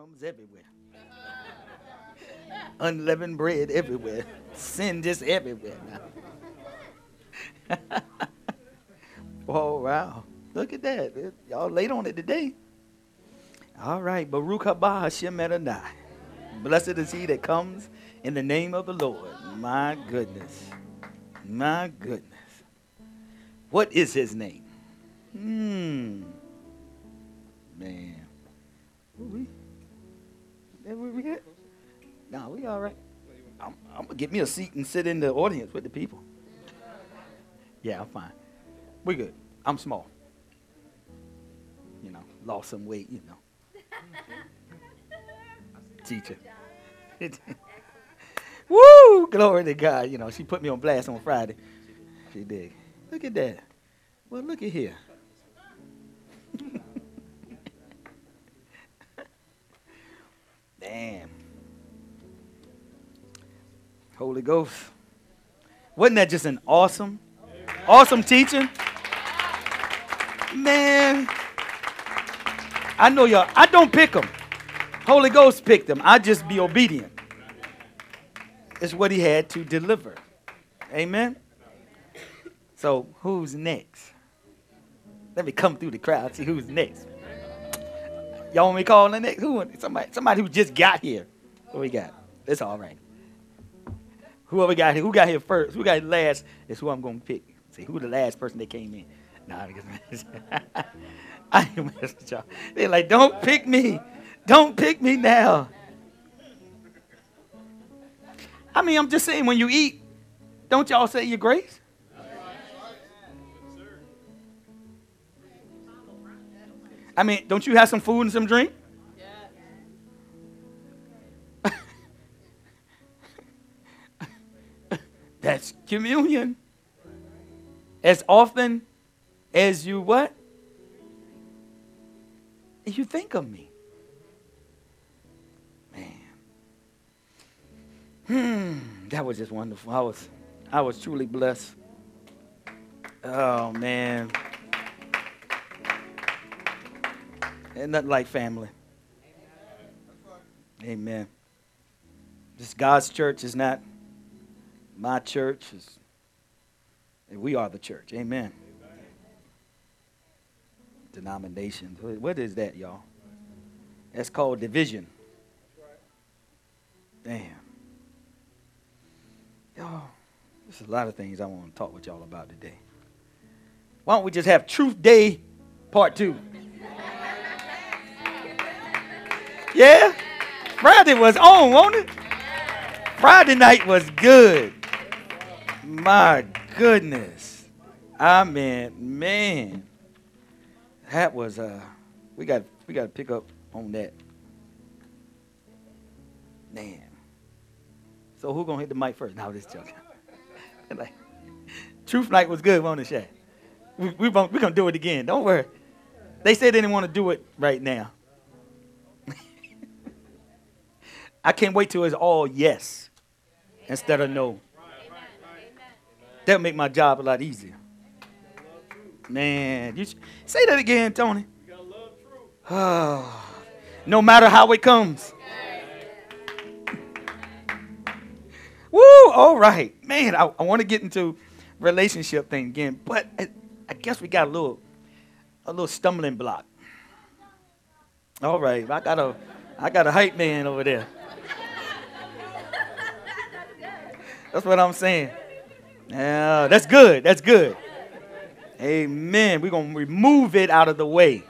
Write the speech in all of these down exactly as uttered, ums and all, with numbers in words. bathrooms everywhere. Unleavened bread everywhere. Sin just everywhere now. Oh, wow. Look at that. It, y'all late on it today. All right. Baruch HaBahashim Adonai. Blessed is he that comes in the name of the Lord. My goodness. My goodness. What is his name? Hmm. Man. We, we good? Nah, we all right. I'm, I'm going to get me a seat and sit in the audience with the people. Yeah, I'm fine. We good. I'm small. You know, lost some weight, you know. Teacher. Woo! Glory to God. You know, she put me on blast on Friday. She did. Look at that. Well, look at here. Damn. Holy Ghost. Wasn't that just an awesome, awesome teaching? Man. I know y'all. I don't pick them. Holy Ghost picked them. I just be obedient. It's what he had to deliver. Amen? So who's next? Let me come through the crowd, see who's next. Y'all want me to call the next? Who? Somebody, somebody who just got here. What we got? It's all right. Whoever got here, who got here first, who got here last, is who I'm going to pick. See, who the last person that came in? Nah, I ain't messing with y'all. They're like, don't pick me. Don't pick me now. I mean, I'm just saying, when you eat, don't y'all say your grace? I mean, don't you have some food and some drink? That's communion. As often as you what? You think of me. Man. Hmm. That was just wonderful. I was I was truly blessed. Oh, man. And nothing like family. Amen. Amen. This God's church is not my church. Is, we are the church. Amen. Amen. Denominations. What is that, y'all? That's called division. Damn. Y'all, there's a lot of things I want to talk with y'all about today. Why don't we just have Truth Day Part two? Yeah? Friday was on, wasn't it? Friday night was good. My goodness. I mean, man. That was uh we got we gotta pick up on that. Man. So who gonna hit the mic first? Now this joking. Like, Truth Night was good, wasn't it, Shay? We we we're gonna do it again. Don't worry. They said they didn't want to do it right now. I can't wait till it's all yes instead of no. That'll make my job a lot easier. Man, you sh- say that again, Tony. Oh, no matter how it comes. Woo, all right. Man, I, I want to get into relationship thing again, but I, I guess we got a little, a little stumbling block. All right, I got a, I got a hype man over there. That's what I'm saying. Yeah, that's good. That's good. Amen. We're going to remove it out of the way.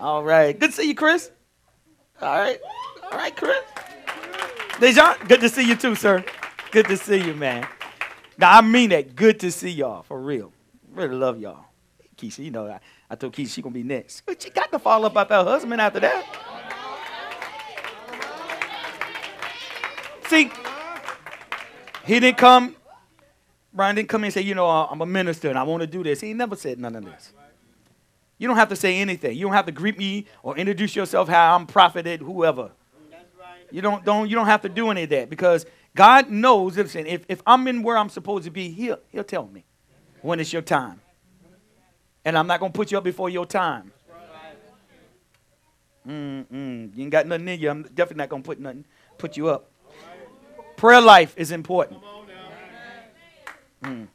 All right. Good to see you, Chris. All right. All right, Chris. Dejan, good to see you too, sir. Good to see you, man. Now, I mean that. Good to see y'all, for real. Really love y'all. Keisha, you know, I, I told Keisha she's going to be next. But she got to follow up about her husband after that. See, he didn't come, Brian didn't come in and say, you know, I'm a minister and I want to do this. He never said none of this. You don't have to say anything. You don't have to greet me or introduce yourself how I'm profited, whoever. That's right. You don't, don't, you don't have to do any of that because God knows, listen, if, if I'm in where I'm supposed to be, he'll, he'll tell me when it's your time. And I'm not going to put you up before your time. Mm-mm. You ain't got nothing in you. I'm definitely not going to put nothing, put you up. Right. Prayer life is important. Come on now. Mm.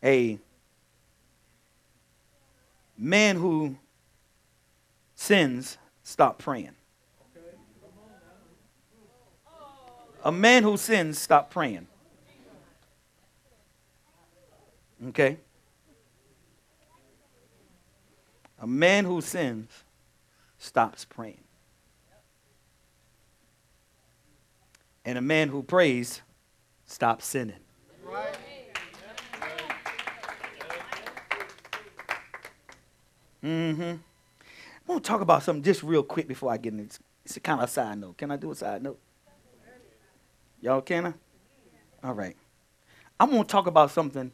A man who sins, stop praying. A man who sins, stop praying. Okay? A man who sins stops praying. And a man who prays stops sinning. Right. Mm-hmm. I'm going to talk about something just real quick before I get into it. It's a kind of a side note. Can I do a side note? Y'all can I? All right. I'm going to talk about something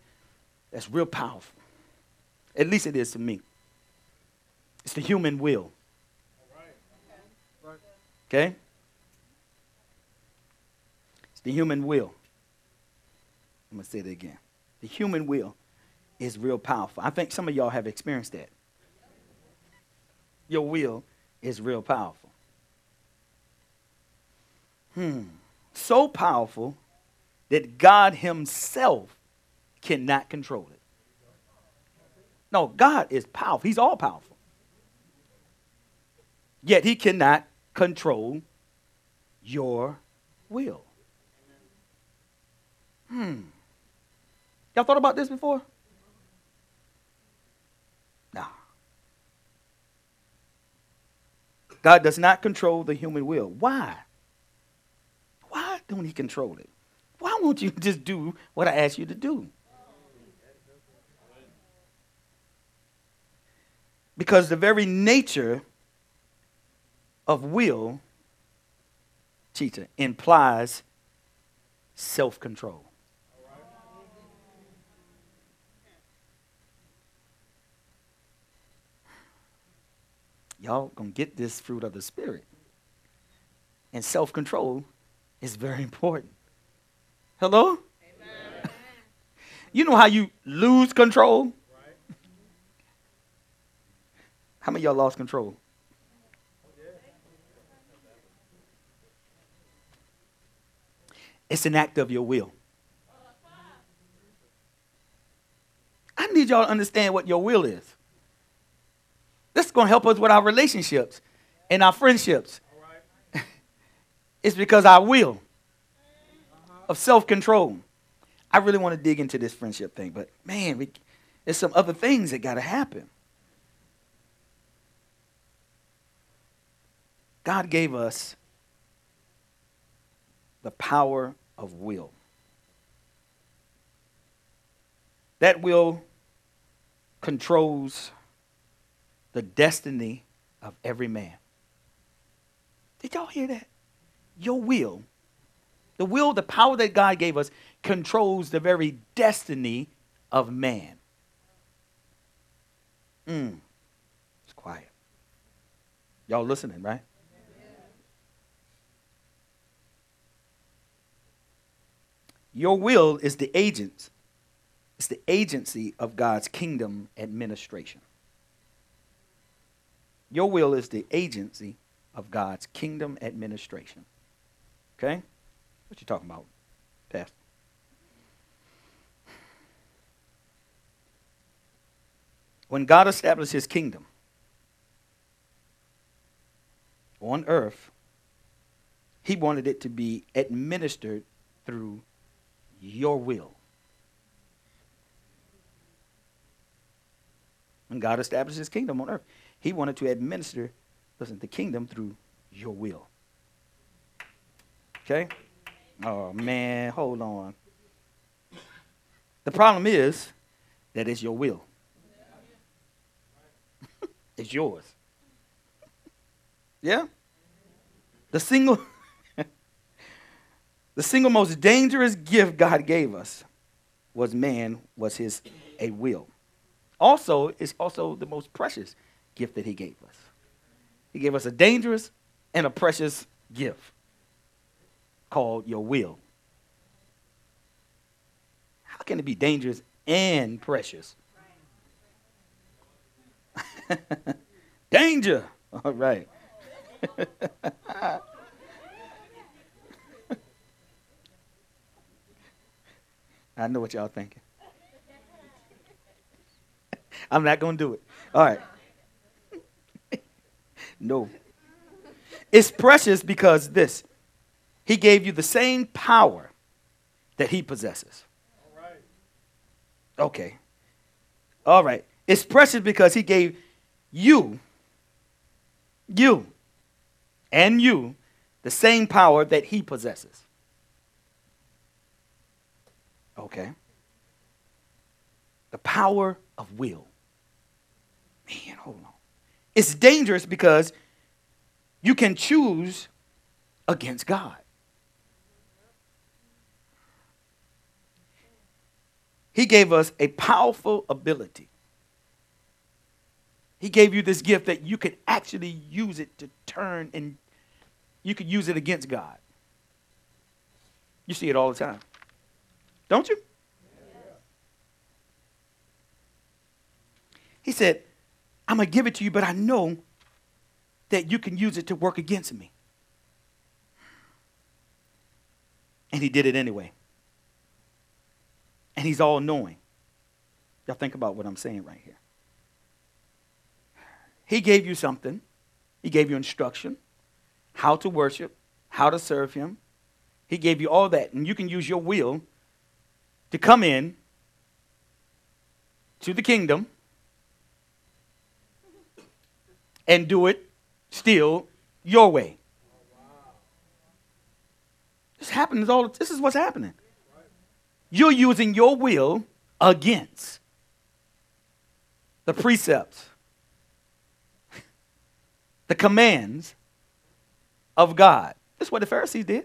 that's real powerful. At least it is to me. It's the human will. Okay? It's the human will. I'm going to say that again. The human will is real powerful. I think some of y'all have experienced that. Your will is real powerful. Hmm. So powerful that God himself cannot control it. No, God is powerful. He's all powerful. Yet he cannot control your will. Hmm. Y'all thought about this before? Nah. God does not control the human will. Why? Why don't he control it? Why won't you just do what I asked you to do? Because the very nature of will, teacher, implies self-control. Y'all gonna get this fruit of the Spirit. And self-control is very important. Hello? Amen. You know how you lose control? Right. How many of y'all lost control? It's an act of your will. I need y'all to understand what your will is. This is going to help us with our relationships and our friendships. It's because our will of self-control. I really want to dig into this friendship thing, but man, we, there's some other things that got to happen. God gave us the power of will. That will controls the destiny of every man. Did y'all hear that? Your will, the will, the power that God gave us controls the very destiny of man. Mm. It's quiet. Y'all listening, right? Yeah. Your will is the agent. It's the agency of God's kingdom administration. Your will is the agency of God's kingdom administration. Okay? What you talking about, Pastor? When God established his kingdom on earth, he wanted it to be administered through your will. When God established his kingdom on earth, he wanted to administer, listen, the kingdom through your will. Okay? Oh, man, hold on. The problem is that it's your will. It's yours. Yeah? The single, the single most dangerous gift God gave us was man, was his a will. Also, it's also the most precious gift that he gave us. He gave us a dangerous and a precious gift called your will. How can it be dangerous and precious? Danger. All right. I know what y'all thinking. I'm not going to do it. All right. No. It's precious because this. He gave you the same power that he possesses. All right. Okay. All right. It's precious because he gave you, you, and you the same power that he possesses. Okay. The power of will. Man, hold on. It's dangerous because you can choose against God. He gave us a powerful ability. He gave you this gift that you can actually use it to turn, and you could use it against God. You see it all the time. Don't you? Yeah. He said, I'm going to give it to you, but I know that you can use it to work against me. And he did it anyway. And he's all-knowing. Y'all think about what I'm saying right here. He gave you something. He gave you instruction, how to worship, how to serve him. He gave you all that, and you can use your will to come in to the kingdom and do it still your way. This happens all. This is what's happening. You're using your will against the precepts, the commands of God. That's what the Pharisees did.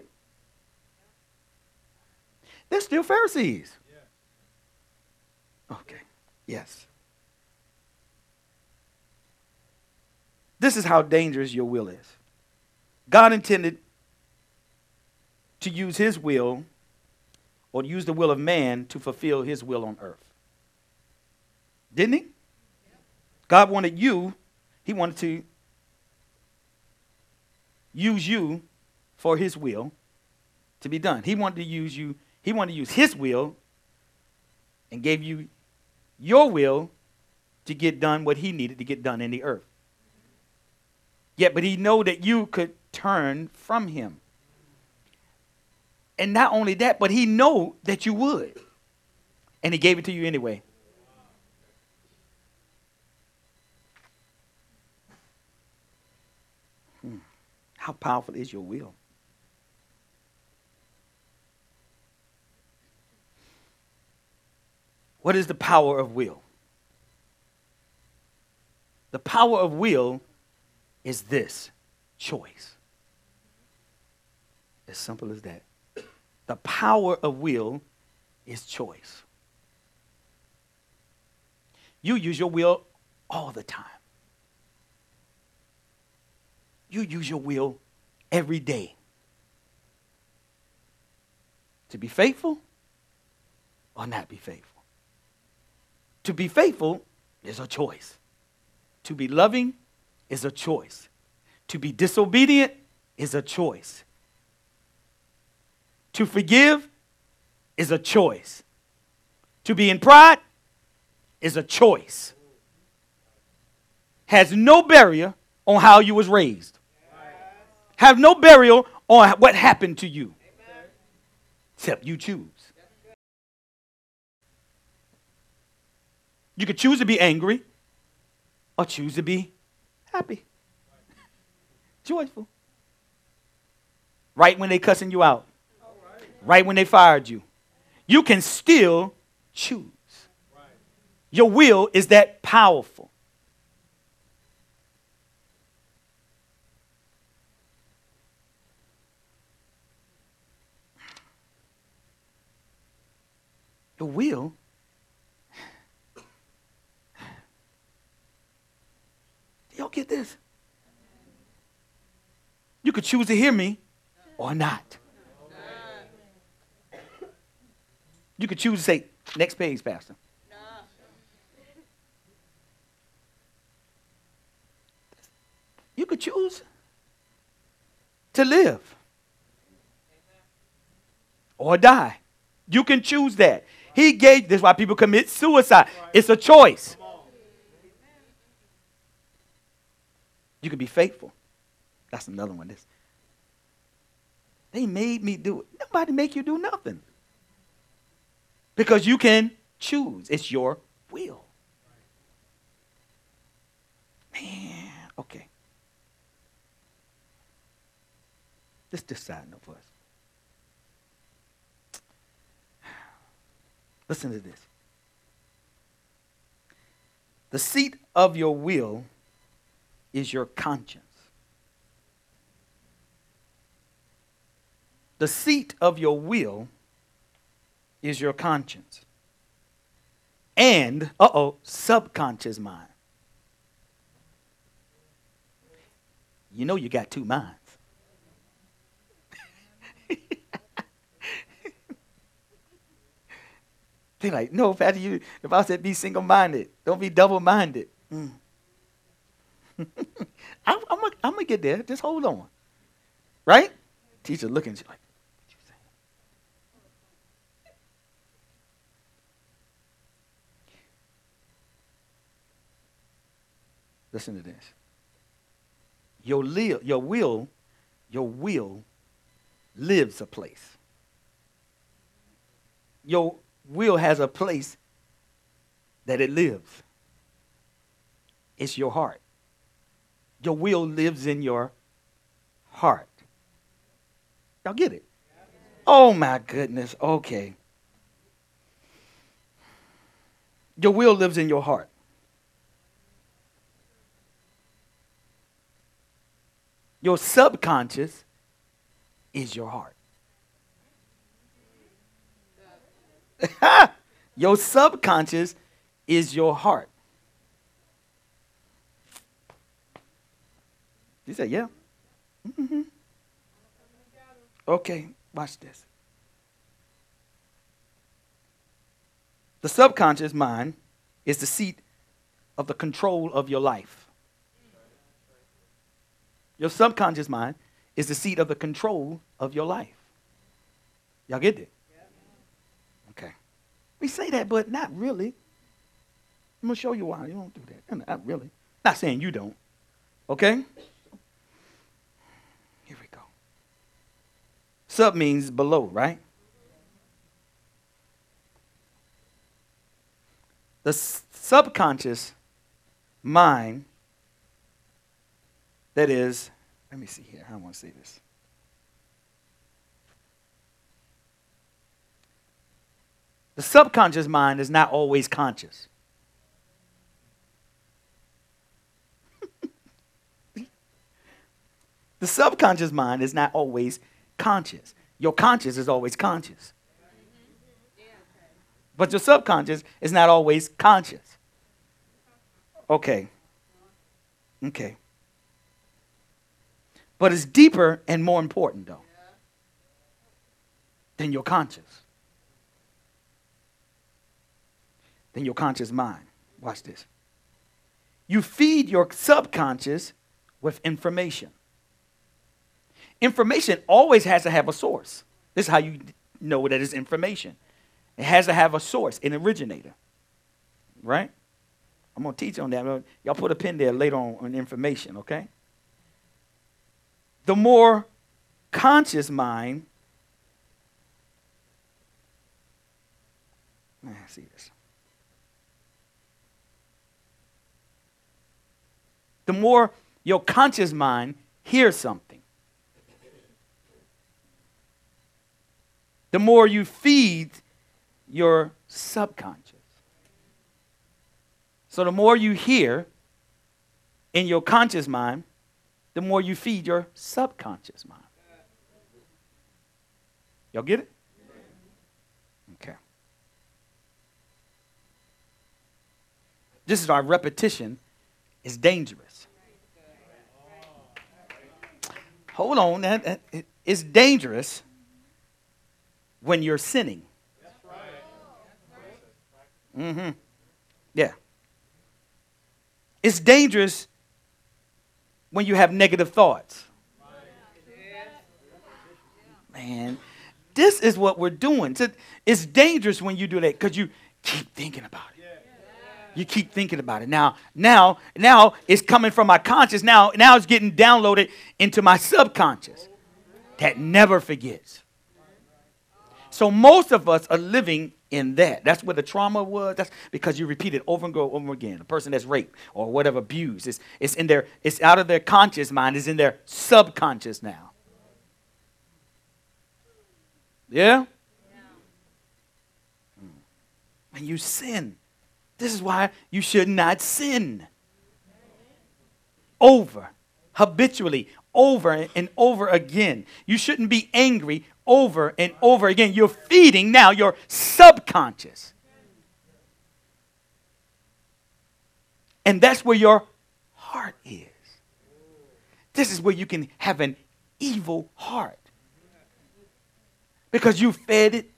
They're still Pharisees. Okay. Yes. This is how dangerous your will is. God intended to use his will, or use the will of man to fulfill his will on earth. Didn't he? God wanted you, he wanted to use you for his will to be done. He wanted to use you, he wanted to use his will and gave you your will to get done what he needed to get done in the earth. Yet, but he knew that you could turn from him. And not only that, but he knew that you would. And he gave it to you anyway. Hmm. How powerful is your will? What is the power of will? The power of will is this choice. As simple as that. The power of will is choice. You use your will all the time. You use your will every day to be faithful or not be faithful. To be faithful is a choice. To be loving is a choice. To be disobedient is a choice. To forgive is a choice. To be in pride is a choice. Has no barrier on how you was raised. Have no barrier on what happened to you. Except you choose. You could choose to be angry or choose to be happy. Joyful. Right when they cussing you out. Right when they fired you. You can still choose. Your will is that powerful. Your will. Y'all get this? You could choose to hear me or not. You could choose to say, next page, Pastor. No. You could choose to live or die. You can choose that. He gave, this is why people commit suicide. It's a choice. You can be faithful. That's another one. This. They made me do it. Nobody make you do nothing. Because you can choose. It's your will. Man, okay. Let's decide no for us. Listen to this. The seat of your will is your conscience. The seat of your will is your conscience. And, uh-oh, subconscious mind. You know you got two minds. They're like, no, Pastor, you, if I said be single-minded, don't be double-minded. Mm. I'm, I'm going to get there. Just hold on. Right? Teacher looking at you like, what you saying? Listen to this. Your, li- your will, your will lives a place. Your will has a place that it lives. It's your heart. Your will lives in your heart. Y'all get it? Oh, my goodness. Okay. Your will lives in your heart. Your subconscious is your heart. Your subconscious is your heart. You say, yeah. Mm-hmm. Okay, watch this. The subconscious mind is the seat of the control of your life. Your subconscious mind is the seat of the control of your life. Y'all get it? Okay. We say that, but not really. I'm going to show you why you don't do that. Not really. Not saying you don't. Okay? Here we go. Sub means below, right? The s- subconscious mind, that is, let me see here. I want to say this. The subconscious mind is not always conscious. The subconscious mind is not always conscious. Your conscious is always conscious. But your subconscious is not always conscious. Okay. Okay. But it's deeper and more important, though, than your conscious. Than your conscious mind. Watch this. You feed your subconscious with information. Information always has to have a source. This is how you know that it's information. It has to have a source, an originator. Right? I'm going to teach on that. Y'all put a pin there later on on information, okay? The more conscious mind, I see this. The more your conscious mind hears something, the more you feed your subconscious. So the more you hear in your conscious mind, the more you feed your subconscious mind. Y'all get it? Okay. This is why repetition is dangerous. Hold on. That, that, it, it's dangerous. When you're sinning. Mm-hmm. Yeah. It's dangerous when you have negative thoughts. Man, this is what we're doing. It's dangerous when you do that because you keep thinking about it. You keep thinking about it. Now, now, now it's coming from my conscious. Now, now it's getting downloaded into my subconscious that never forgets. So most of us are living in that. That's where the trauma was. That's because you repeat it over and go over again. A person that's raped or whatever, abused, it's, it's in their, it's out of their conscious mind. It's in their subconscious now. Yeah? When you sin, this is why you should not sin. Over, habitually, over and over again. You shouldn't be angry over and over again. You're feeding now your subconscious. And that's where your heart is. This is where you can have an evil heart. Because you fed it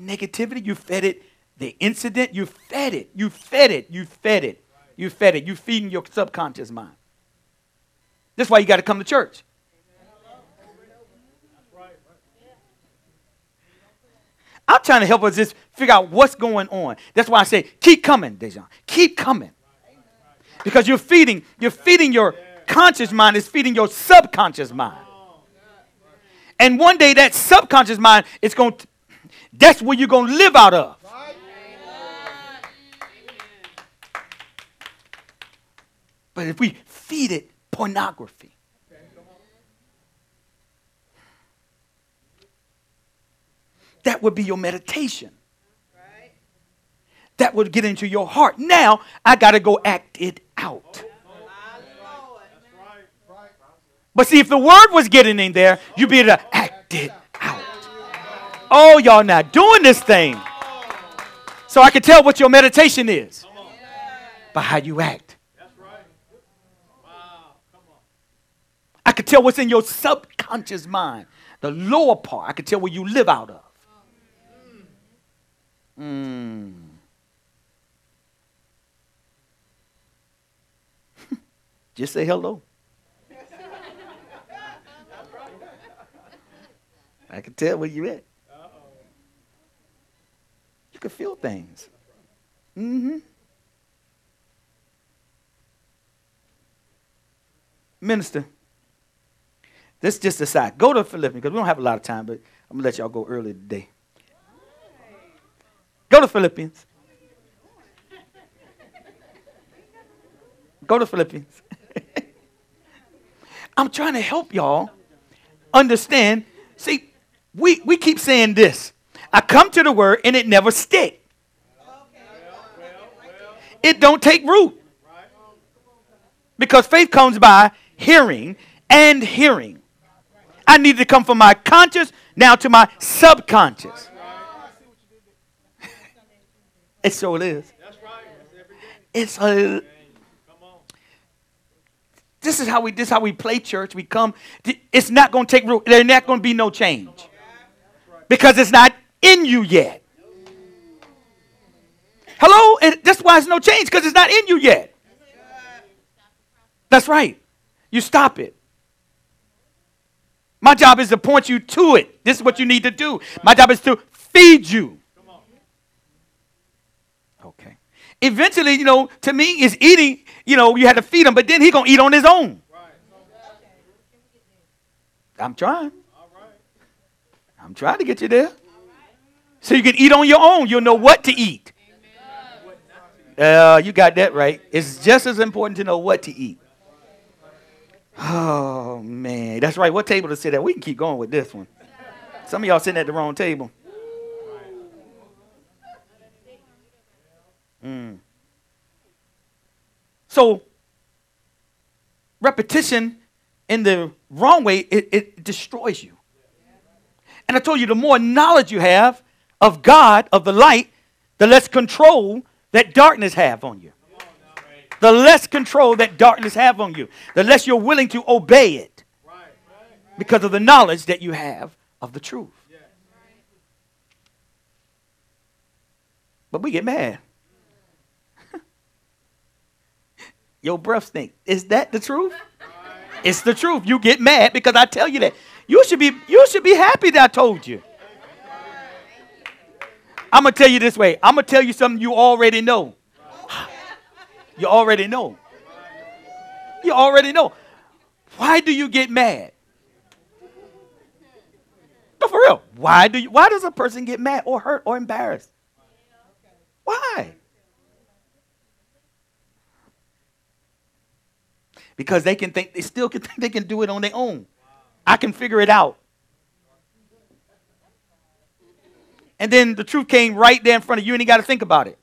negativity, you fed it the incident, you fed it, you fed it, you fed it, you fed it. You're feeding your subconscious mind. That's why you got to come to church. I'm trying to help us just figure out what's going on. That's why I say, keep coming, Dejan. Keep coming. Because you're feeding, you're feeding your conscious mind is feeding your subconscious mind. And one day that subconscious mind, it's going to, that's where you're going to live out of. But if we feed it pornography, that would be your meditation. That would get into your heart. Now, I got to go act it out. But see, if the word was getting in there, you'd be able to act it out. Oh, y'all not doing this thing. So I can tell what your meditation is by how you act. I could tell what's in your subconscious mind, the lower part. I could tell where you live out of. Mm. Just say hello. I could tell where you're at. You could feel things. Mm-hmm. Minister. This just aside. Go to Philippians, because we don't have a lot of time, but I'm going to let y'all go early today. Go to Philippians. Go to Philippians. I'm trying to help y'all understand. See, we, we keep saying this. I come to the word and it never stick. It don't take root. Because faith comes by hearing and hearing. I need to come from my conscious now to my subconscious. It so it is. It's a. This is how we. This is how we play church. We come. It's not going to take root. There's not going to be no change, because it's not in you yet. Hello. It, that's why it's no change, because it's not in you yet. That's right. You stop it. My job is to point you to it. This is what you need to do. My job is to feed you. Okay. Eventually, you know, to me, it's eating. You know, you had to feed him, but then he's going to eat on his own. I'm trying. I'm trying to get you there. So you can eat on your own. You'll know what to eat. Uh, you got that right. It's just as important to know what to eat. Oh, man. That's right. What table to sit at? We can keep going with this one. Some of y'all sitting at the wrong table. Mm. So, repetition in the wrong way, it, it destroys you. And I told you, the more knowledge you have of God, of the light, the less control that darkness have on you. The less control that darkness have on you, the less you're willing to obey it, right, right, right. Because of the knowledge that you have of the truth. Yeah. Right. But we get mad. Your breath stinks. Is that the truth? It's the truth. You get mad because I tell you that. You should be, you should be happy that I told you. I'm going to tell you this way. I'm going to tell you something you already know. You already know. You already know. Why do you get mad? No, for real. Why do you, why does a person get mad or hurt or embarrassed? Why? Because they can think, they still can think they can do it on their own. I can figure it out. And then the truth came right there in front of you and you got to think about it.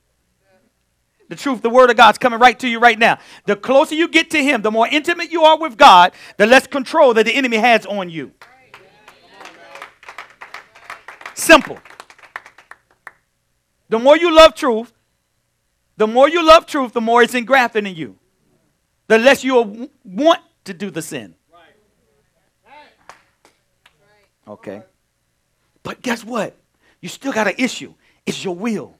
The truth, the word of God's coming right to you right now. The closer you get to him, the more intimate you are with God, the less control that the enemy has on you. Simple. The more you love truth, the more you love truth, the more it's engrafted in you. The less you want to do the sin. Okay. But guess what? You still got an issue. It's your will.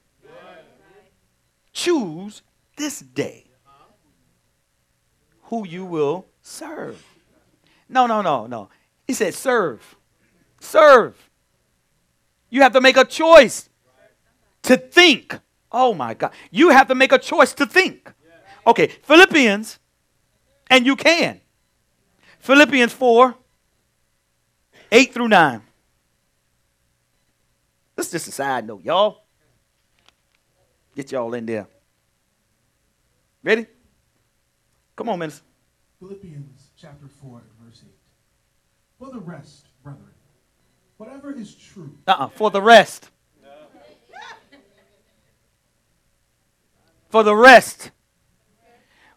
Choose this day who you will serve. No, no, no, no. He said serve. Serve. You have to make a choice to think. Oh, my God. You have to make a choice to think. Okay, Philippians, and you can. Philippians four, eight through nine. This is just a side note, y'all. Get y'all in there. Ready? Come on, minister. Philippians chapter four, verse eight. For the rest, brethren. Whatever is true. Uh-uh. For the rest. No. For the rest.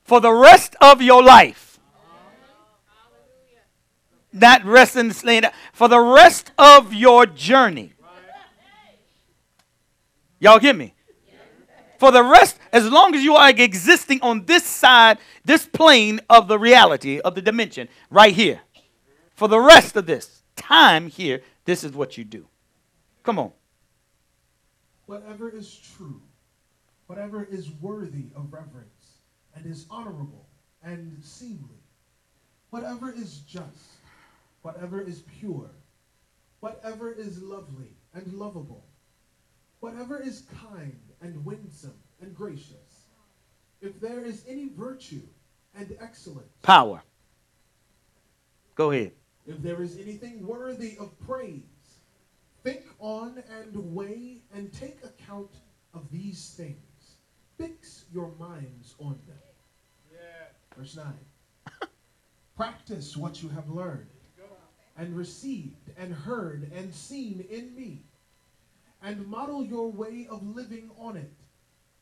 For the rest of your life. Not rest in the sling. For the rest of your journey. Y'all get me? For the rest, as long as you are existing on this side, this plane of the reality, of the dimension, right here. For the rest of this time here. This is what you do. Come on. Whatever is true, whatever is worthy of reverence, and is honorable and seemly, whatever is just, whatever is pure, whatever is lovely and lovable, whatever is kind and winsome and gracious, if there is any virtue and excellence. Power. Go ahead. If there is anything worthy of praise, think on and weigh and take account of these things. Fix your minds on them. Yeah. Verse nine. Practice what you have learned and received and heard and seen in me, and model your way of living on it,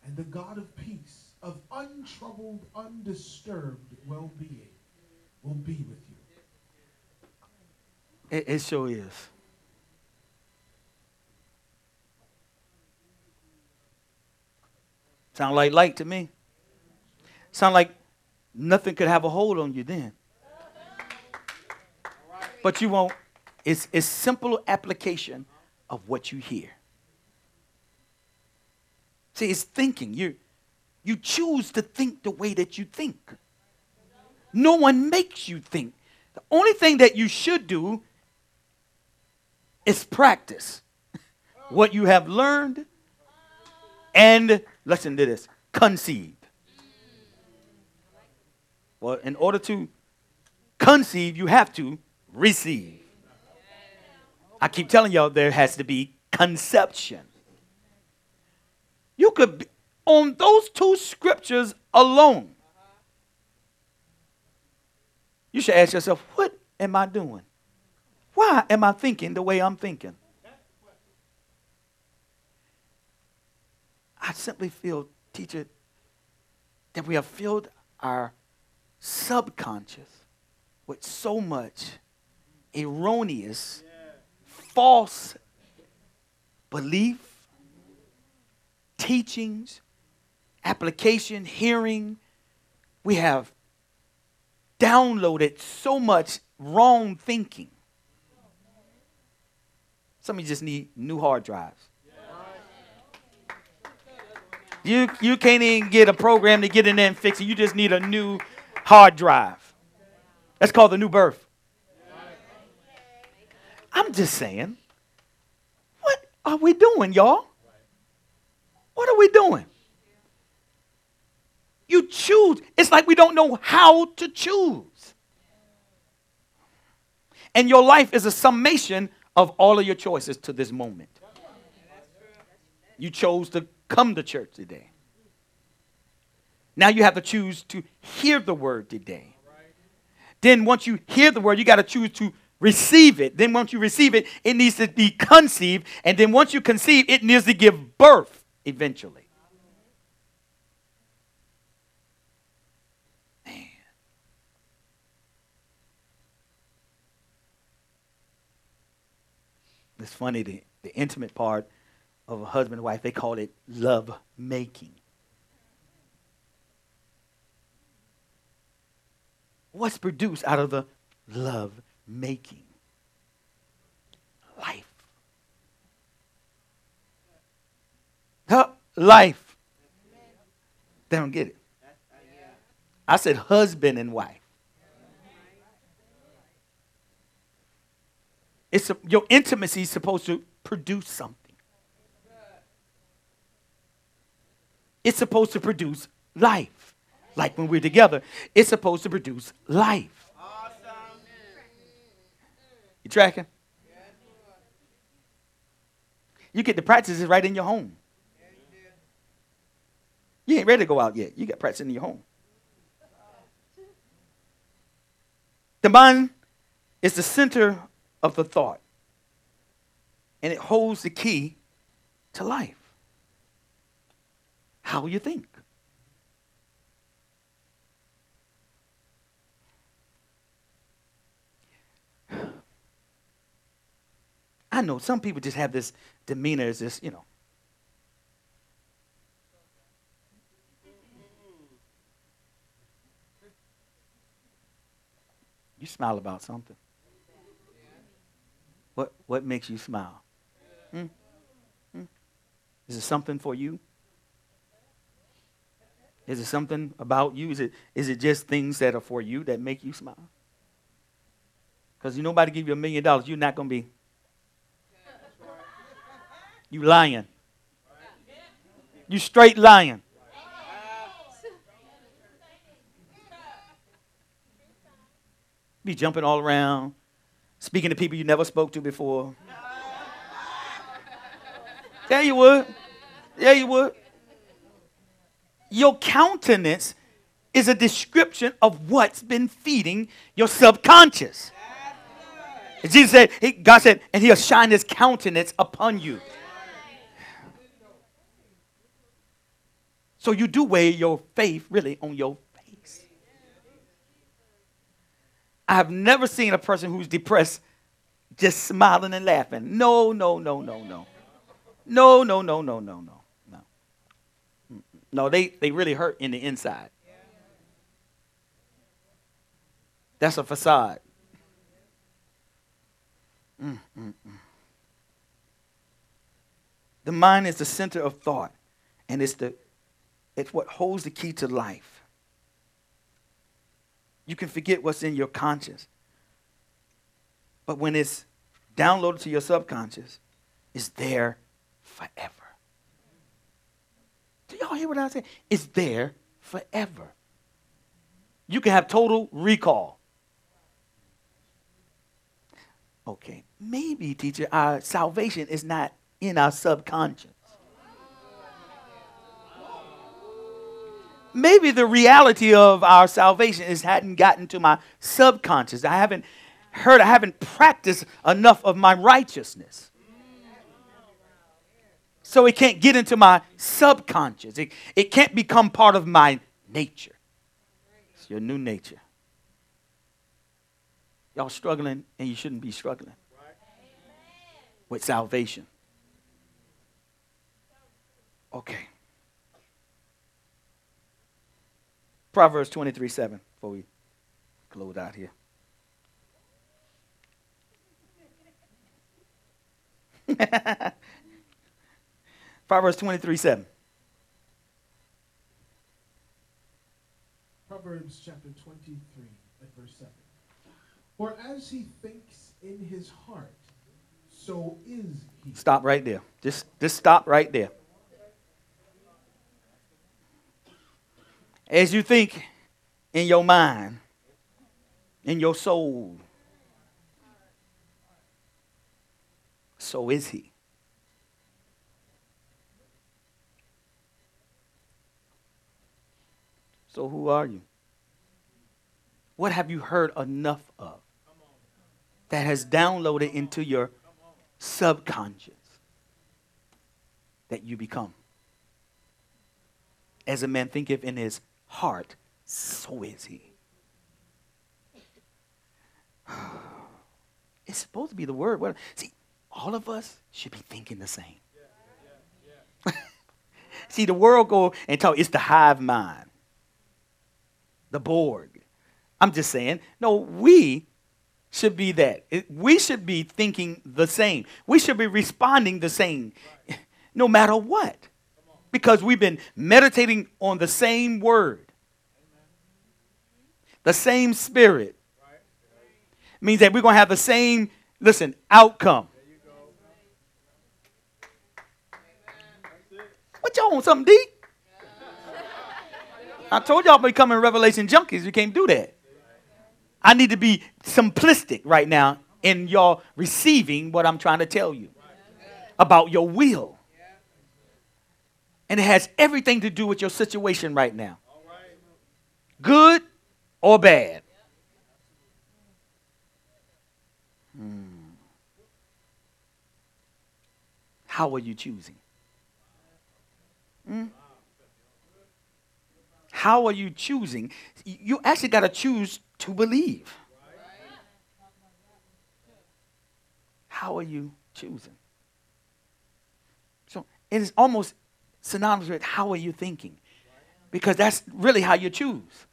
and the God of peace, of untroubled, undisturbed well-being, will be with you. It, it sure is. Sound like light to me. Sound like nothing could have a hold on you then. But you won't. It's, it's simple application of what you hear. See, it's thinking. You, you choose to think the way that you think. No one makes you think. The only thing that you should do is practice what you have learned and, listen to this, conceive. Well, in order to conceive, you have to receive. I keep telling y'all there has to be conception. You could, be, on those two scriptures alone, you should ask yourself, what am I doing? Why am I thinking the way I'm thinking? I simply feel, teacher, that we have filled our subconscious with so much erroneous, yeah. false belief, teachings, application, hearing. We have downloaded so much wrong thinking. Some of you just need new hard drives. You you can't even get a program to get in there and fix it. You just need a new hard drive. That's called the new birth. I'm just saying, what are we doing, y'all? What are we doing? You choose. It's like we don't know how to choose. And your life is a summation of all of your choices to this moment. You chose to come to church today. Now you have to choose to hear the word today. Then once you hear the word, you got to choose to receive it. Then once you receive it, it needs to be conceived. And then once you conceive, it needs to give birth eventually. Man. It's funny, the, the intimate part of a husband and wife, they call it love making. What's produced out of the love making? Life. Huh? Life. They don't get it. I said husband and wife. It's a, your intimacy is supposed to produce something. It's supposed to produce life. Like when we're together, it's supposed to produce life. Awesome. You tracking? You get to practice it right in your home. You ain't ready to go out yet. You got practice in your home. The mind is the center of the thought, and it holds the key to life. How you think. I know some people just have this demeanor as this, you know. You smile about something. What what makes you smile? Hmm? Hmm? Is it something for you? Is it something about you? Is it, is it just things that are for you that make you smile? Because you nobody give you a million dollars, you're not going to be. You lying. You straight lying. Be jumping all around, speaking to people you never spoke to before. Yeah, you would. Yeah, you would. Your countenance is a description of what's been feeding your subconscious. Jesus said, he, God said, and he'll shine his countenance upon you. So you do weigh your faith really on your face. I have never seen a person who's depressed just smiling and laughing. No, no, no, no, no. No, no, no, no, no, no. No, they, they really hurt in the inside. That's a facade. Mm, mm, mm. The mind is the center of thought, and it's the it's what holds the key to life. You can forget what's in your conscious, but when it's downloaded to your subconscious, it's there forever. Do y'all hear what I'm saying? It's there forever. You can have total recall. Okay, maybe, teacher, our salvation is not in our subconscious. Maybe the reality of our salvation is hadn't gotten to my subconscious. I haven't heard, I haven't practiced enough of my righteousness. So it can't get into my subconscious. It, it can't become part of my nature. It's your new nature. Y'all struggling, and you shouldn't be struggling with salvation. Okay. Proverbs twenty-three seven, before we close out here. Proverbs twenty-three seven. Proverbs chapter twenty-three, at verse seven. For as he thinks in his heart, so is he. Stop right there. Just, just stop right there. As you think in your mind, in your soul, so is he. So who are you? What have you heard enough of that has downloaded into your subconscious that you become? As a man thinketh in his heart, so is he. It's supposed to be the word. See, all of us should be thinking the same. See, the world go and talk, it's the hive mind. The Borg. I'm just saying, no, we should be that. It, we should be thinking the same. We should be responding the same, right, no matter what, because we've been meditating on the same word. Amen. The same spirit, right. Right. Means that we're going to have the same, listen, outcome. There you go. Amen. What y'all want, something deep? I told y'all becoming Revelation junkies. You can't do that. I need to be simplistic right now in y'all receiving what I'm trying to tell you about your will. And it has everything to do with your situation right now. Good or bad. Hmm. How are you choosing? Hmm? How are you choosing? You actually got to choose to believe. How are you choosing? So it is almost synonymous with how are you thinking? Because that's really how you choose.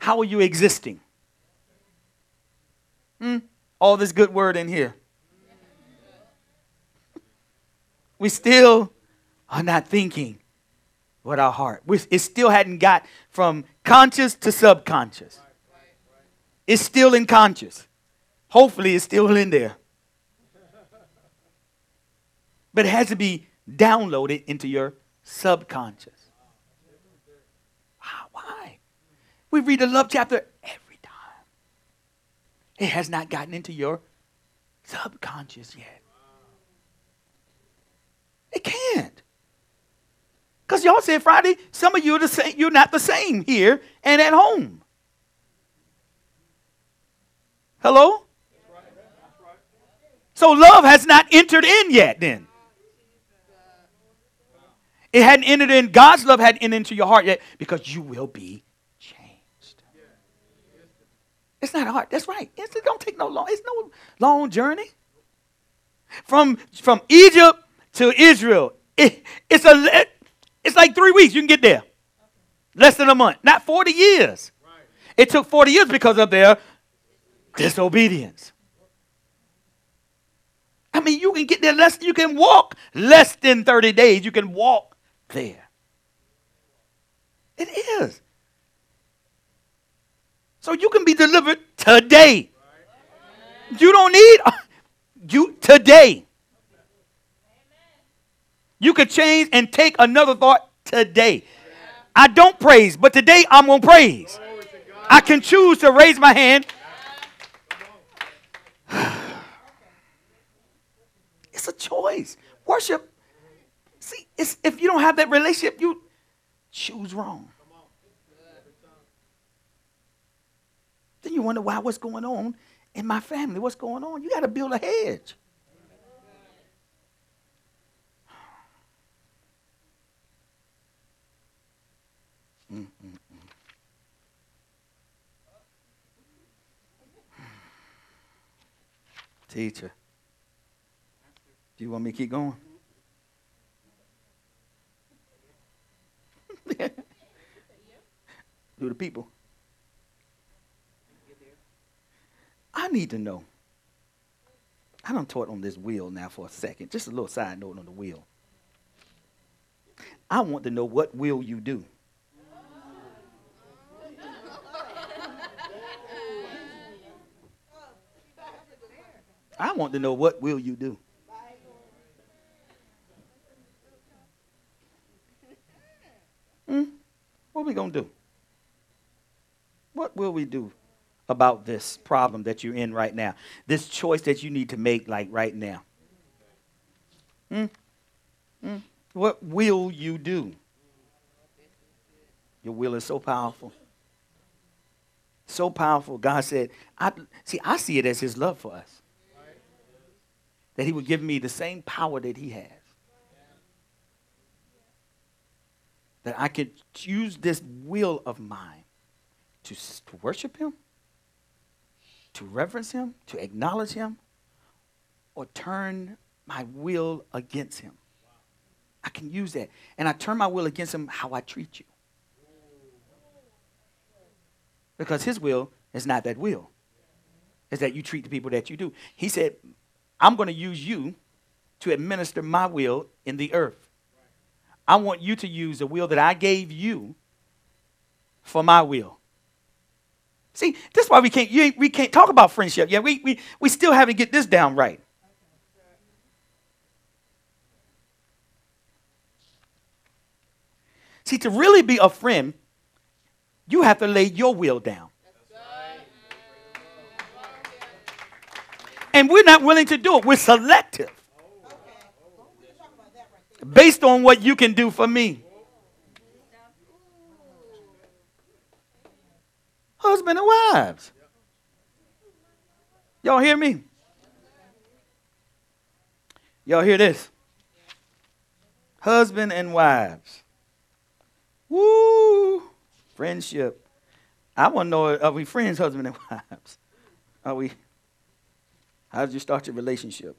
How are you existing? Hmm? All this good word in here. We still are not thinking with our heart. It still hadn't got from conscious to subconscious. It's still in conscious. Hopefully it's still in there. But it has to be downloaded into your subconscious. Wow, why? We read the love chapter every time. It has not gotten into your subconscious yet. It can't. Because y'all said Friday, some of you are the same, you're not the same here and at home. Hello? So love has not entered in yet then. It hadn't entered in. God's love hadn't entered into your heart yet because you will be changed. It's not hard. That's right. It's, it don't take no long. It's no long journey. From, from Egypt to Israel, it, it's a... It, It's like three weeks. You can get there. Less than a month. Not forty years. Right. It took forty years because of their disobedience. I mean, you can get there less. You can walk less than thirty days. You can walk there. It is. So you can be delivered today. Right. You don't need you today. You could change and take another thought today. I don't praise, but today I'm going to praise. I can choose to raise my hand. It's a choice. Worship. See, it's, if you don't have that relationship, you choose wrong. Then you wonder why, what's going on in my family? What's going on? You got to build a hedge. Mm-mm-mm. Teacher, do you want me to keep going? Do the people. I need to know. I done taught on this wheel now for a second. Just a little side note on the wheel. I want to know what will you do. I want to know, what will you do? Hmm? What are we going to do? What will we do about this problem that you're in right now? This choice that you need to make, like, right now. Hmm? Hmm? What will you do? Your will is so powerful. So powerful. God said, I, see, I see it as his love for us. Right. That he would give me the same power that he has. Yeah. That I could use this will of mine to, to worship him, to reverence him, to acknowledge him, or turn my will against him. Wow. I can use that. And I turn my will against him how I treat you. Because his will is not that will. It's that you treat the people that you do. He said, I'm going to use you to administer my will in the earth. I want you to use the will that I gave you for my will. See, this is why we can't, you ain't, we can't talk about friendship. Yeah, we, we, we still haven't get this down right. See, to really be a friend, you have to lay your will down. And we're not willing to do it. We're selective. Based on what you can do for me. Husband and wives. Y'all hear me? Y'all hear this? Husband and wives. Woo! Friendship. I want to know, are we friends, husband and wives? Are we? How did you start your relationship?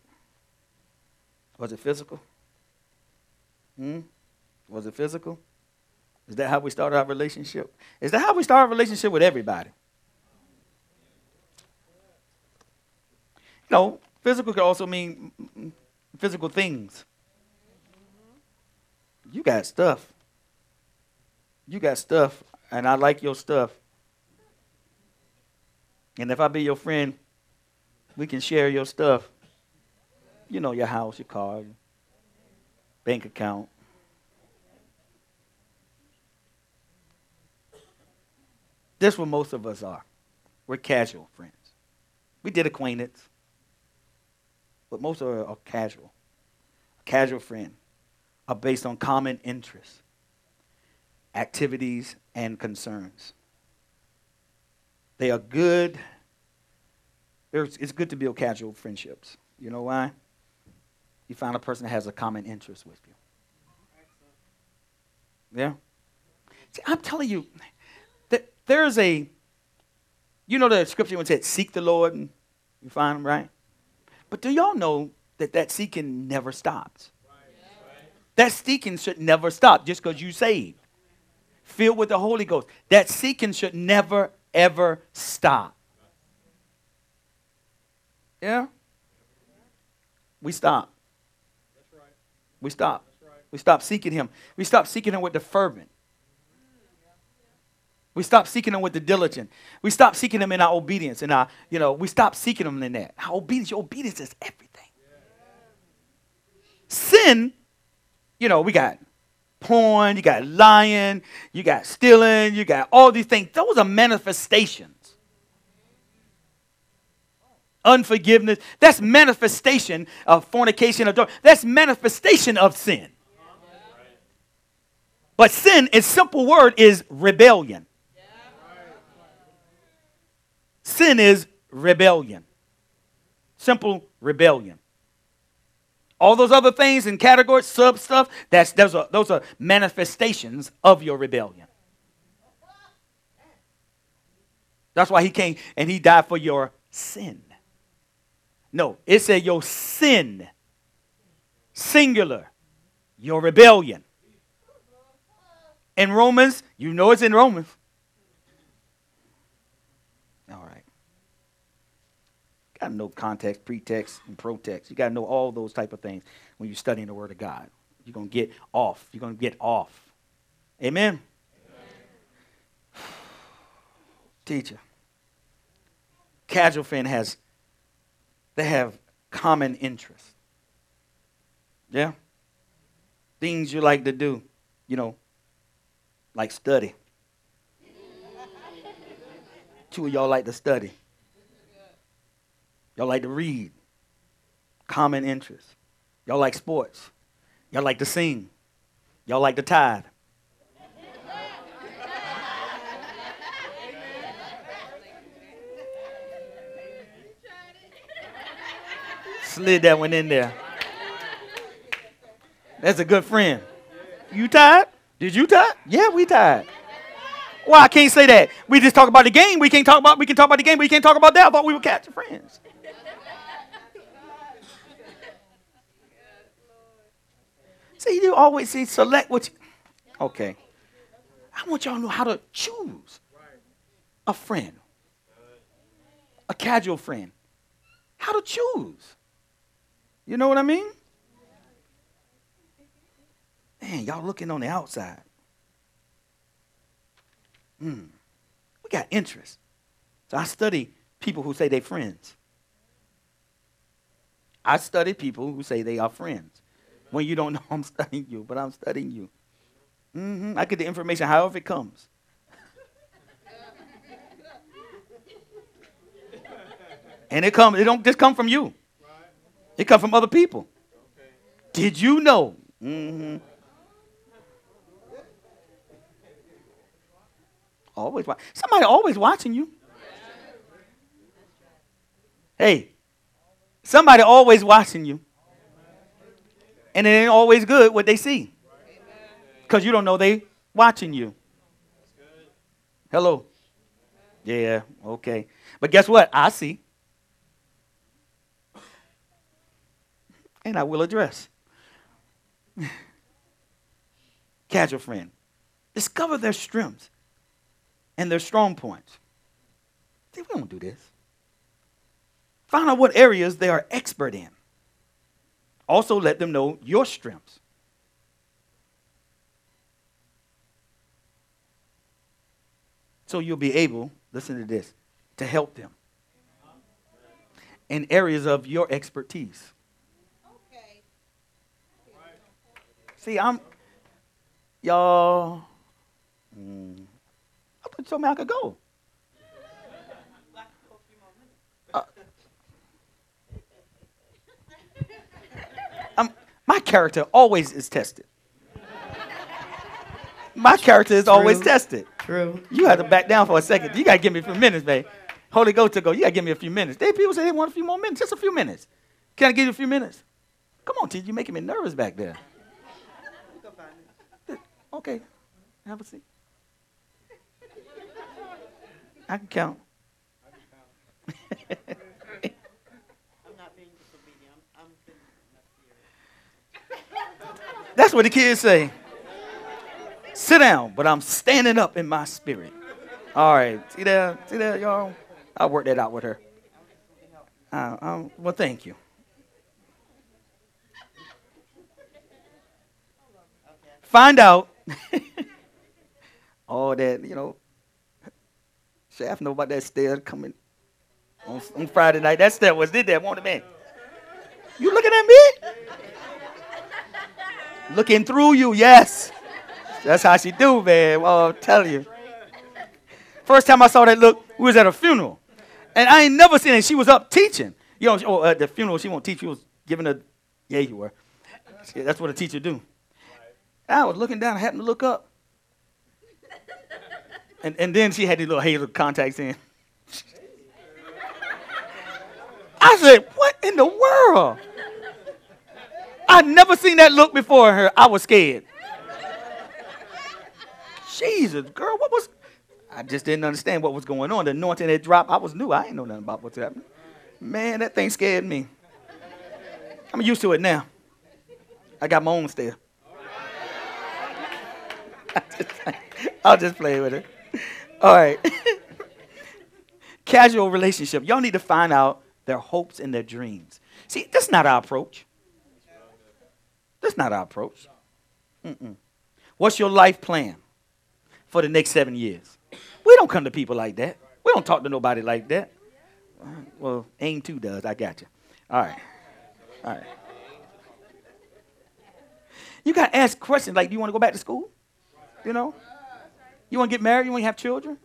Was it physical? Hmm? Was it physical? Is that how we started our relationship? Is that how we start our relationship with everybody? You know, physical could also mean physical things. You got stuff. You got stuff. And I like your stuff. And if I be your friend, we can share your stuff. You know, your house, your car, your bank account. This is what most of us are. We're casual friends. We did acquaintance. But most of us are casual. A casual friend are based on common interests, activities, and concerns. They are good. There's, it's good to build casual friendships. You know why? You find a person that has a common interest with you. Yeah? See, I'm telling you, that there's a, you know the scripture when it said, seek the Lord, and you find him, right? But do y'all know that that seeking never stops? Right. Right. That seeking should never stop just because you saved. Filled with the Holy Ghost. That seeking should never, ever stop. Yeah? We stop. That's right. We stop. That's right. We stop seeking him. We stop seeking him with the fervent. We stop seeking him with the diligent. We stop seeking him in our obedience. In our, you know, we stop seeking him in that. Our obedience, your obedience is everything. Yeah. Sin, you know, we got porn, you got lying, you got stealing, you got all these things. Those are manifestations. Unforgiveness, that's manifestation of fornication, adultery. That's manifestation of sin. But sin, its simple word is rebellion. Sin is rebellion. Simple rebellion. All those other things and categories, sub stuff, that's, those are, those are manifestations of your rebellion. That's why he came and he died for your sin. No, it said your sin, singular, your rebellion. In Romans, you know it's in Romans. You got to know context, pretext, and protext. You got to know all those type of things when you're studying the Word of God. You're going to get off. You're going to get off. Amen? Amen. Teacher, casual friend has, they have common interest. Yeah? Things you like to do, you know, like study. Two of y'all like to study. Y'all like to read. Common interest. Y'all like sports. Y'all like to sing. Y'all like to tithe. Slid that one in there. That's a good friend. You tired? Did you tired? Yeah, we tired. Well, I can't say that. We just talk about the game. We can't talk about. We can talk about the game. But we can't talk about that. I thought we were catching friends. See, you always see select what. You, okay, I want y'all to know how to choose a friend, a casual friend. How to choose. You know what I mean? Man, y'all looking on the outside. Mm. We got interest. So I study people who say they're friends. I study people who say they are friends. When you don't know I'm studying you, but I'm studying you. Mm-hmm. I get the information however it comes. And it comes. It don't just come from you. It comes from other people. Okay. Did you know? Mm-hmm. Always watch. Somebody always watching you. Hey, somebody always watching you. And it ain't always good what they see. Because you don't know they watching you. Hello. Yeah, okay. But guess what? I see. And I will address. Casual friend. Discover their strengths and their strong points. See, we don't do this. Find out what areas they are expert in. Also let them know your strengths. So you'll be able, listen to this, to help them in areas of your expertise. See, I'm, y'all, mm, I thought you told me I could go. Uh, I'm, my character always is tested. My character is True. always tested. True. You have to back down for a second. You got to give me a few minutes, babe. Holy Ghost to go. You got to give me a few minutes. They people say they want a few more minutes. Just a few minutes. Can I give you a few minutes? Come on, T, you're making me nervous back there. Okay, have a seat. I can count. I'm not being disobedient. I'm sitting up here. That's what the kids say. Sit down, but I'm standing up in my spirit. All right, see that? See that, y'all? I'll work that out with her. Uh, um, well, thank you. Find out. All that, you know, Shaft know about that stair coming on, on Friday night. That stair was did that, won't it, man? You looking at me? Looking through you, yes. That's how she do, man. Well, I'll tell you. First time I saw that look, we was at a funeral. And I ain't never seen it. She was up teaching. You know, oh, at the funeral, she won't teach. She was giving a, yeah, you were. That's what a teacher do. I was looking down. I happened to look up. And and then she had these little hazel contacts in. I said, what in the world? I'd never seen that look before her. I was scared. Jesus, girl, what was... I just didn't understand what was going on. The anointing had dropped. I was new. I ain't know nothing about what's happening. Man, that thing scared me. I'm used to it now. I got my own stare. I'll just play with it. All right. Casual relationship. Y'all need to find out their hopes and their dreams. See, that's not our approach. That's not our approach. Mm-mm. What's your life plan for the next seven years? We don't come to people like that. We don't talk to nobody like that. Well, A I M two does. I got you. All right. All right. You got to ask questions like, do you want to go back to school? You know? You want to get married? You want to have children?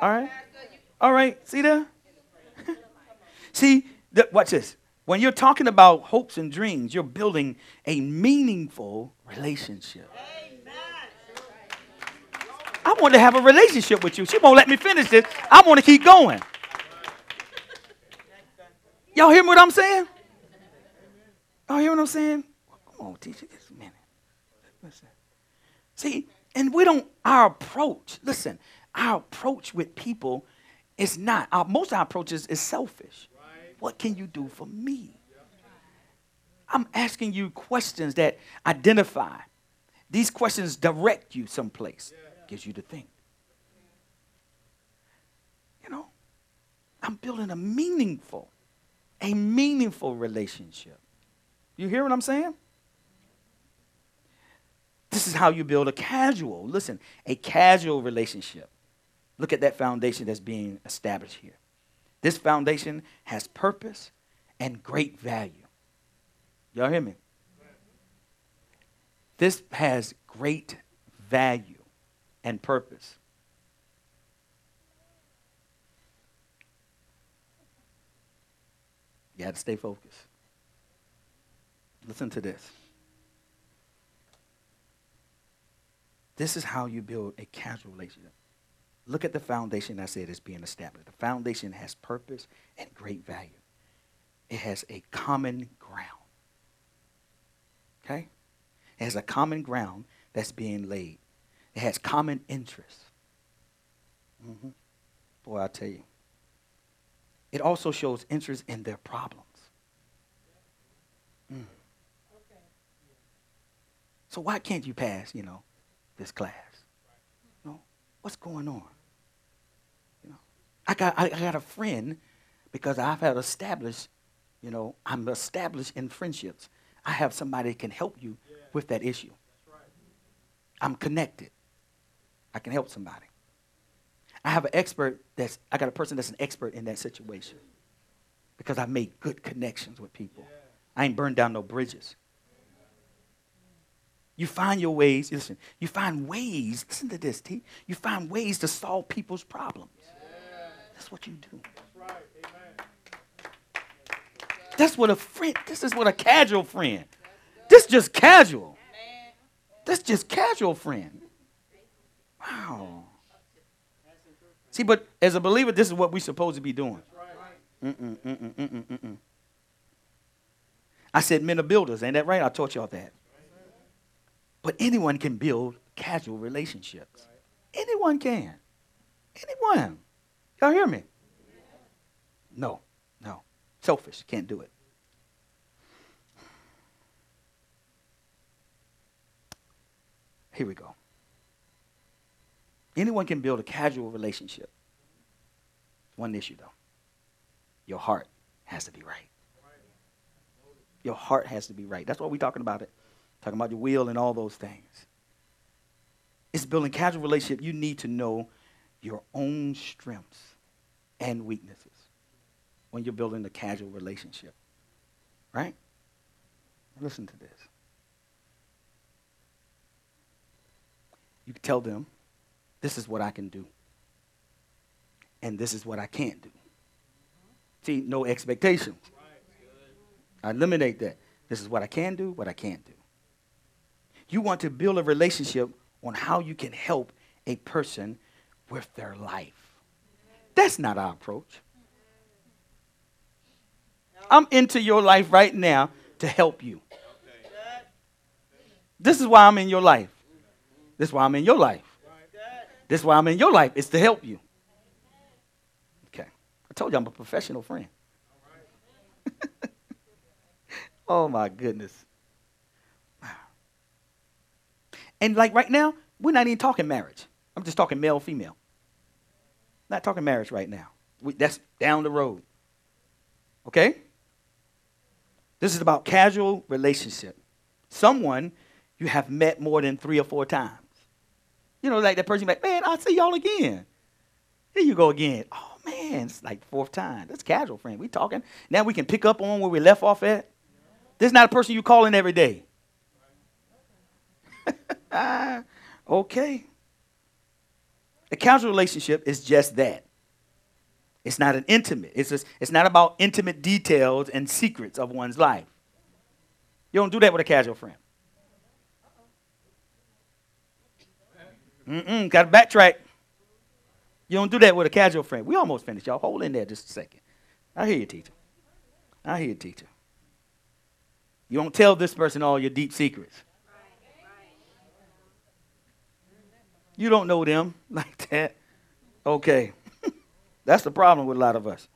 All right. All right. See there? See, the, watch this. When you're talking about hopes and dreams, you're building a meaningful relationship. I want to have a relationship with you. She won't let me finish this. I want to keep going. Y'all hear what I'm saying? Y'all hear what I'm saying? Come on, teacher, just a minute. Listen. See, and we don't, our approach, listen, our approach with people is not, our, most of our approaches is selfish. Right. What can you do for me? Yeah. I'm asking you questions that identify. These questions direct you someplace. Yeah. Gives you to think. You know, I'm building a meaningful, a meaningful relationship. You hear what I'm saying? This is how you build a casual, listen, a casual relationship. Look at that foundation that's being established here. This foundation has purpose and great value. Y'all hear me? This has great value and purpose. You got to stay focused. Listen to this. This is how you build a casual relationship. Look at the foundation I said is being established. The foundation has purpose and great value. It has a common ground. Okay? It has a common ground that's being laid. It has common interests. Mm-hmm. Boy, I tell you. It also shows interest in their problems. Mm. Okay. So why can't you pass, you know, this class? You know, what's going on? You know, I got I, I got a friend because I've had established, you know, I'm established in friendships. I have somebody that can help you yeah. with that issue. That's right. I'm connected. I can help somebody. I have an expert that's, I got a person that's an expert in that situation because I made good connections with people. Yeah. I ain't burned down no bridges. You find your ways, listen, you find ways, listen to this, T, you find ways to solve people's problems. Yeah. That's what you do. That's right. Amen. That's what a friend, this is what a casual friend. This just casual. That's just casual friend. Wow. See, but as a believer, this is what we're supposed to be doing. Mm-mm, mm-mm, mm-mm, mm-mm. I said men are builders. Ain't that right? I taught y'all that. But anyone can build casual relationships. Anyone can. Anyone. Y'all hear me? No, no. Selfish. Can't do it. Here we go. Anyone can build a casual relationship. One issue, though. Your heart has to be right. Your heart has to be right. That's what we're talking about it. Talking about your will and all those things. It's building casual relationship. You need to know your own strengths and weaknesses when you're building a casual relationship. Right? Listen to this. You can tell them, this is what I can do. And this is what I can't do. See, no expectations. I eliminate that. This is what I can do, what I can't do. You want to build a relationship on how you can help a person with their life. That's not our approach. I'm into your life right now to help you. This is why I'm in your life. This is why I'm in your life. This is why I'm in your life. It's to help you. Okay. I told you I'm a professional friend. Oh, my goodness. Wow. And like right now, we're not even talking marriage. I'm just talking male, female. Not talking marriage right now. We, that's down the road. Okay? This is about casual relationship. Someone you have met more than three or four times. You know, like that person like, man, I'll see y'all again. Here you go again. Oh, man, it's like fourth time. That's casual, friend. We talking. Now we can pick up on where we left off at. This is not a person you call in every day. Okay. A casual relationship is just that. It's not an intimate. It's just, it's not about intimate details and secrets of one's life. You don't do that with a casual friend. Mm-mm, got to backtrack. You don't do that with a casual friend. We almost finished, y'all. Hold in there just a second. I hear you, teacher. I hear you, teacher. You don't tell this person all your deep secrets. You don't know them like that. Okay. That's the problem with a lot of us.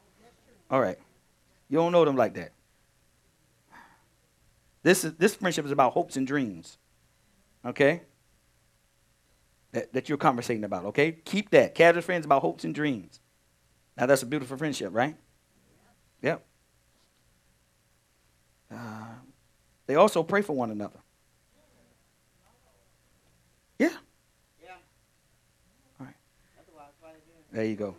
All right. You don't know them like that. This is, this friendship is about hopes and dreams. Okay? That, that you're conversating about, okay? Keep that. Casual friends about hopes and dreams. Now, that's a beautiful friendship, right? Yep. Uh, they also pray for one another. Yeah. Yeah. All right. There you go.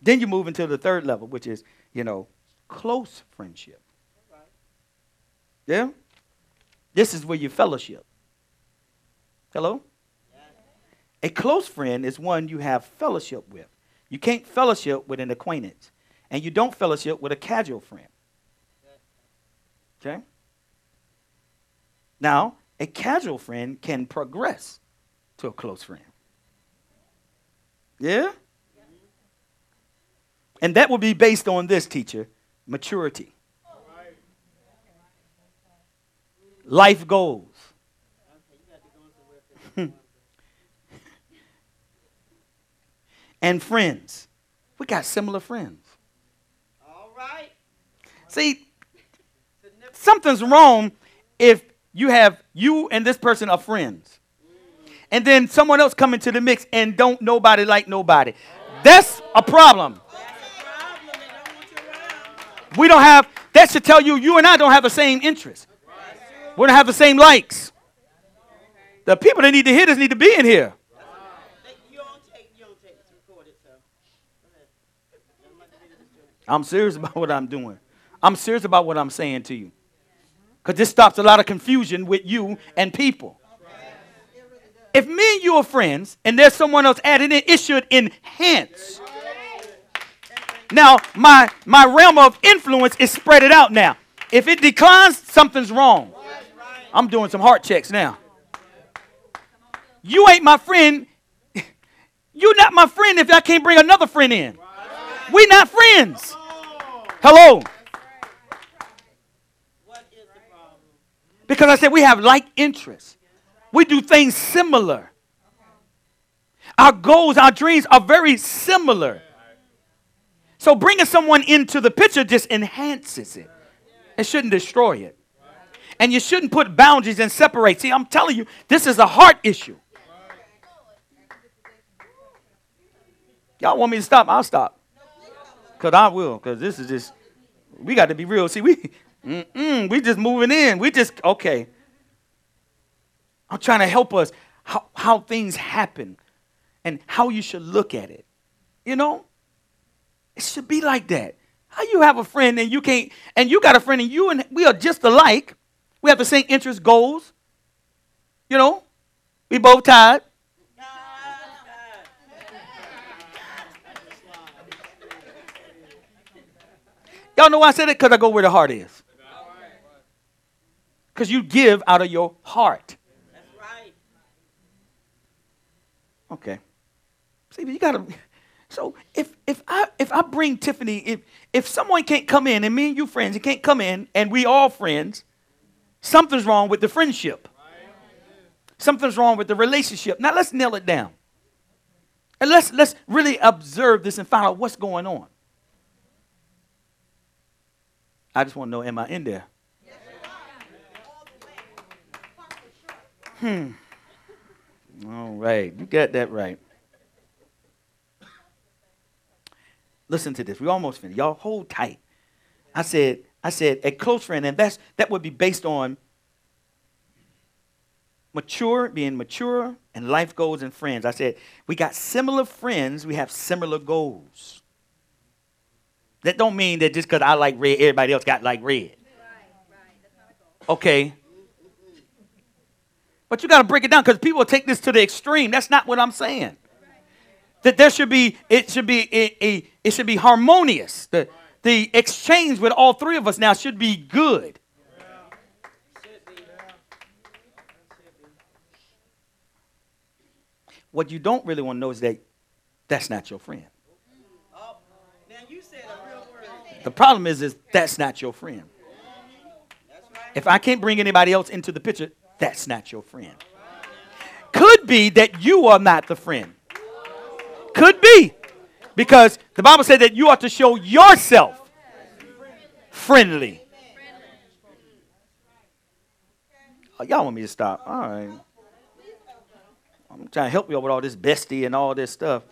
Then you move into the third level, which is, you know, close friendship. Yeah? This is where you fellowship. Hello? Yeah. A close friend is one you have fellowship with. You can't fellowship with an acquaintance, and you don't fellowship with a casual friend. Okay? Now, a casual friend can progress to a close friend. Yeah? Yeah. And that will be based on this, teacher, maturity. All right. Life goals. And friends. We got similar friends. All right. See, something's wrong if you have you and this person are friends. And then someone else come into the mix and don't nobody like nobody. That's a problem. We don't have, that should tell you, you and I don't have the same interests. We don't have the same likes. The people that need to hear this need to be in here. I'm serious about what I'm doing. I'm serious about what I'm saying to you. Because this stops a lot of confusion with you and people. If me and you are friends and there's someone else added in, it should enhance. Now, my, my realm of influence is spread it out now. If it declines, something's wrong. I'm doing some heart checks now. You ain't my friend. You're not my friend if I can't bring another friend in. We're not friends. Hello. Because I said we have like interests. We do things similar. Our goals, our dreams are very similar. So bringing someone into the picture just enhances it. It shouldn't destroy it. And you shouldn't put boundaries and separate. See, I'm telling you, this is a heart issue. Y'all want me to stop? I'll stop. Because I will. Because this is just, we got to be real. See, we... Mm-mm, we just moving in. We just, okay. I'm trying to help us how, how things happen and how you should look at it. You know? It should be like that. How you have a friend and you can't, and you got a friend and you and we are just alike. We have the same interests, goals. You know? We both tired. Y'all know why I said it? Because I go where the heart is. Because you give out of your heart. That's right. Okay. See, but you gotta. So if if I if I bring Tiffany, if if someone can't come in, and me and you friends, it can't come in, and we all friends, something's wrong with the friendship. Something's wrong with the relationship. Now let's nail it down. And let's let's really observe this and find out what's going on. I just want to know, am I in there? Hmm. All right. You got that right. Listen to this. We're almost finished. Y'all hold tight. I said, I said, a close friend, and that's that would be based on mature, being mature, and life goals and friends. I said, we got similar friends, we have similar goals. That don't mean that just because I like red, everybody else got like red. Right, right. That's not a goal. Okay. But you got to break it down because people take this to the extreme. That's not what I'm saying. That there should be, it should be, a, a, it should be harmonious. The, the exchange with all three of us now should be good. What you don't really want to know is that that's not your friend. The problem is, is that's not your friend. If I can't bring anybody else into the picture, that's not your friend. Could be that you are not the friend. Could be. Because the Bible said that you ought to show yourself friendly. Oh, y'all want me to stop? All right. I'm trying to help y'all with all this bestie and all this stuff.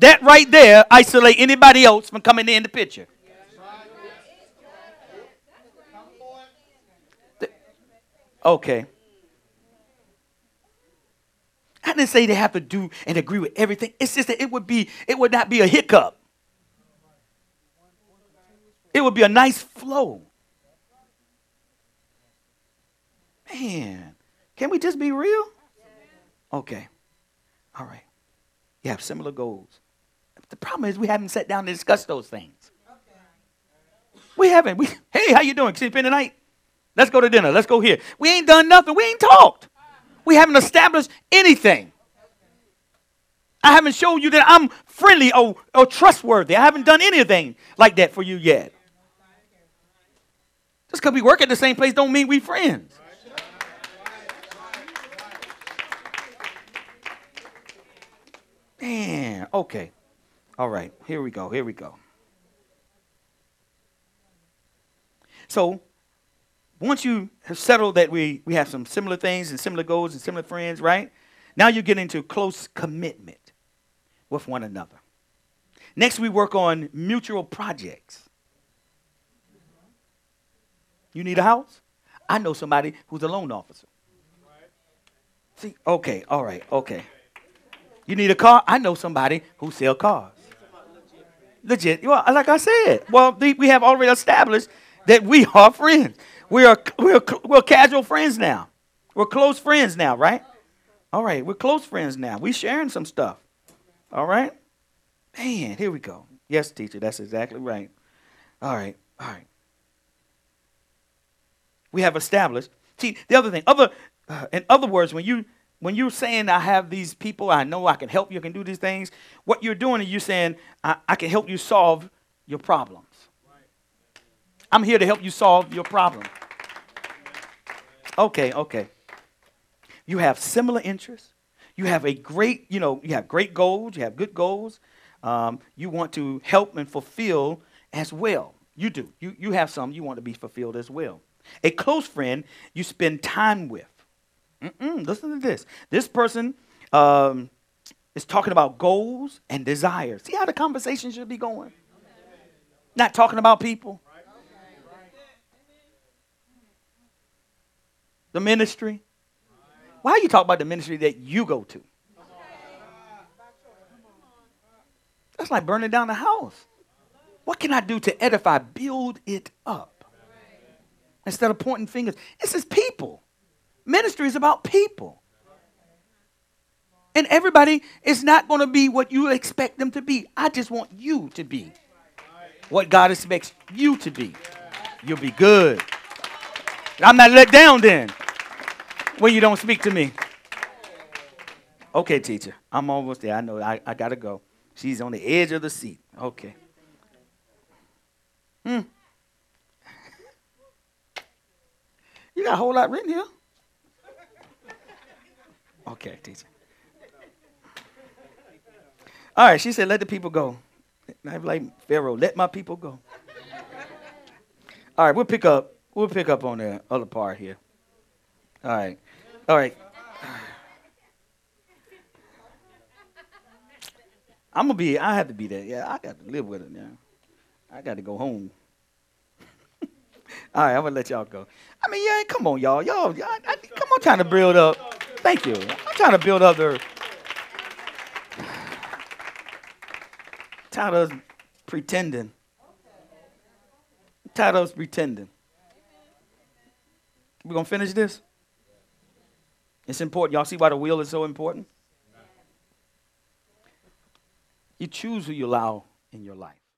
That right there isolate anybody else from coming in the picture. Okay. I didn't say they have to do and agree with everything. It's just that it would be, it would not be a hiccup. It would be a nice flow. Man, can we just be real? Okay. All right. You have similar goals. The problem is we haven't sat down to discuss those things. We haven't. We, hey, how you doing? Sleeping tonight? Let's go to dinner. Let's go here. We ain't done nothing. We ain't talked. We haven't established anything. I haven't shown you that I'm friendly or, or trustworthy. I haven't done anything like that for you yet. Just because we work at the same place don't mean we friends. Man, okay. All right. Here we go. Here we go. So, once you have settled that we, we have some similar things and similar goals and similar friends, right? Now you get into close commitment with one another. Next, we work on mutual projects. You need a house? I know somebody who's a loan officer. See, okay, all right, okay. You need a car? I know somebody who sells cars. Legit. Well, like I said, well, we have already established that we are friends. We are, we are we're casual friends now. We're close friends now, right? All right, we're close friends now. We're sharing some stuff. All right? Man, here we go. Yes, teacher, that's exactly right. All right, all right. We have established. See, the other thing, other uh, in other words, when, you, when you're saying I have these people, I know I can help you, I can do these things, what you're doing is you're saying I, I can help you solve your problems. I'm here to help you solve your problem. Okay, okay. You have similar interests. You have a great, you know, you have great goals. You have good goals. Um, you want to help and fulfill as well. You do. You you have some you want to be fulfilled as well. A close friend you spend time with. Mm-mm, listen to this. This person um, is talking about goals and desires. See how the conversation should be going? Not talking about people. The ministry. Why are you talking about the ministry that you go to? That's like burning down the house. What can I do to edify, build it up? Instead of pointing fingers. This is people. Ministry is about people. And everybody is not going to be what you expect them to be. I just want you to be what God expects you to be. You'll be good. I'm not let down then when you don't speak to me. Okay, teacher. I'm almost there. I know. I, I got to go. She's on the edge of the seat. Okay. Hmm. You got a whole lot written here. Okay, teacher. All right. She said, let the people go. I'm like, Pharaoh, let my people go. All right. We'll pick up. We'll pick up on the other part here. All right. All right. I'm going to be, I have to be there. Yeah, I got to live with it now. I got to go home. All right, I'm going to let y'all go. I mean, yeah, come on, y'all. Y'all, y'all I, I, come on, I'm trying to build up. Thank you. I'm trying to build up the, tired of us pretending. Tired of us pretending. We're going to finish this. It's important. Y'all see why the will is so important? You choose who you allow in your life.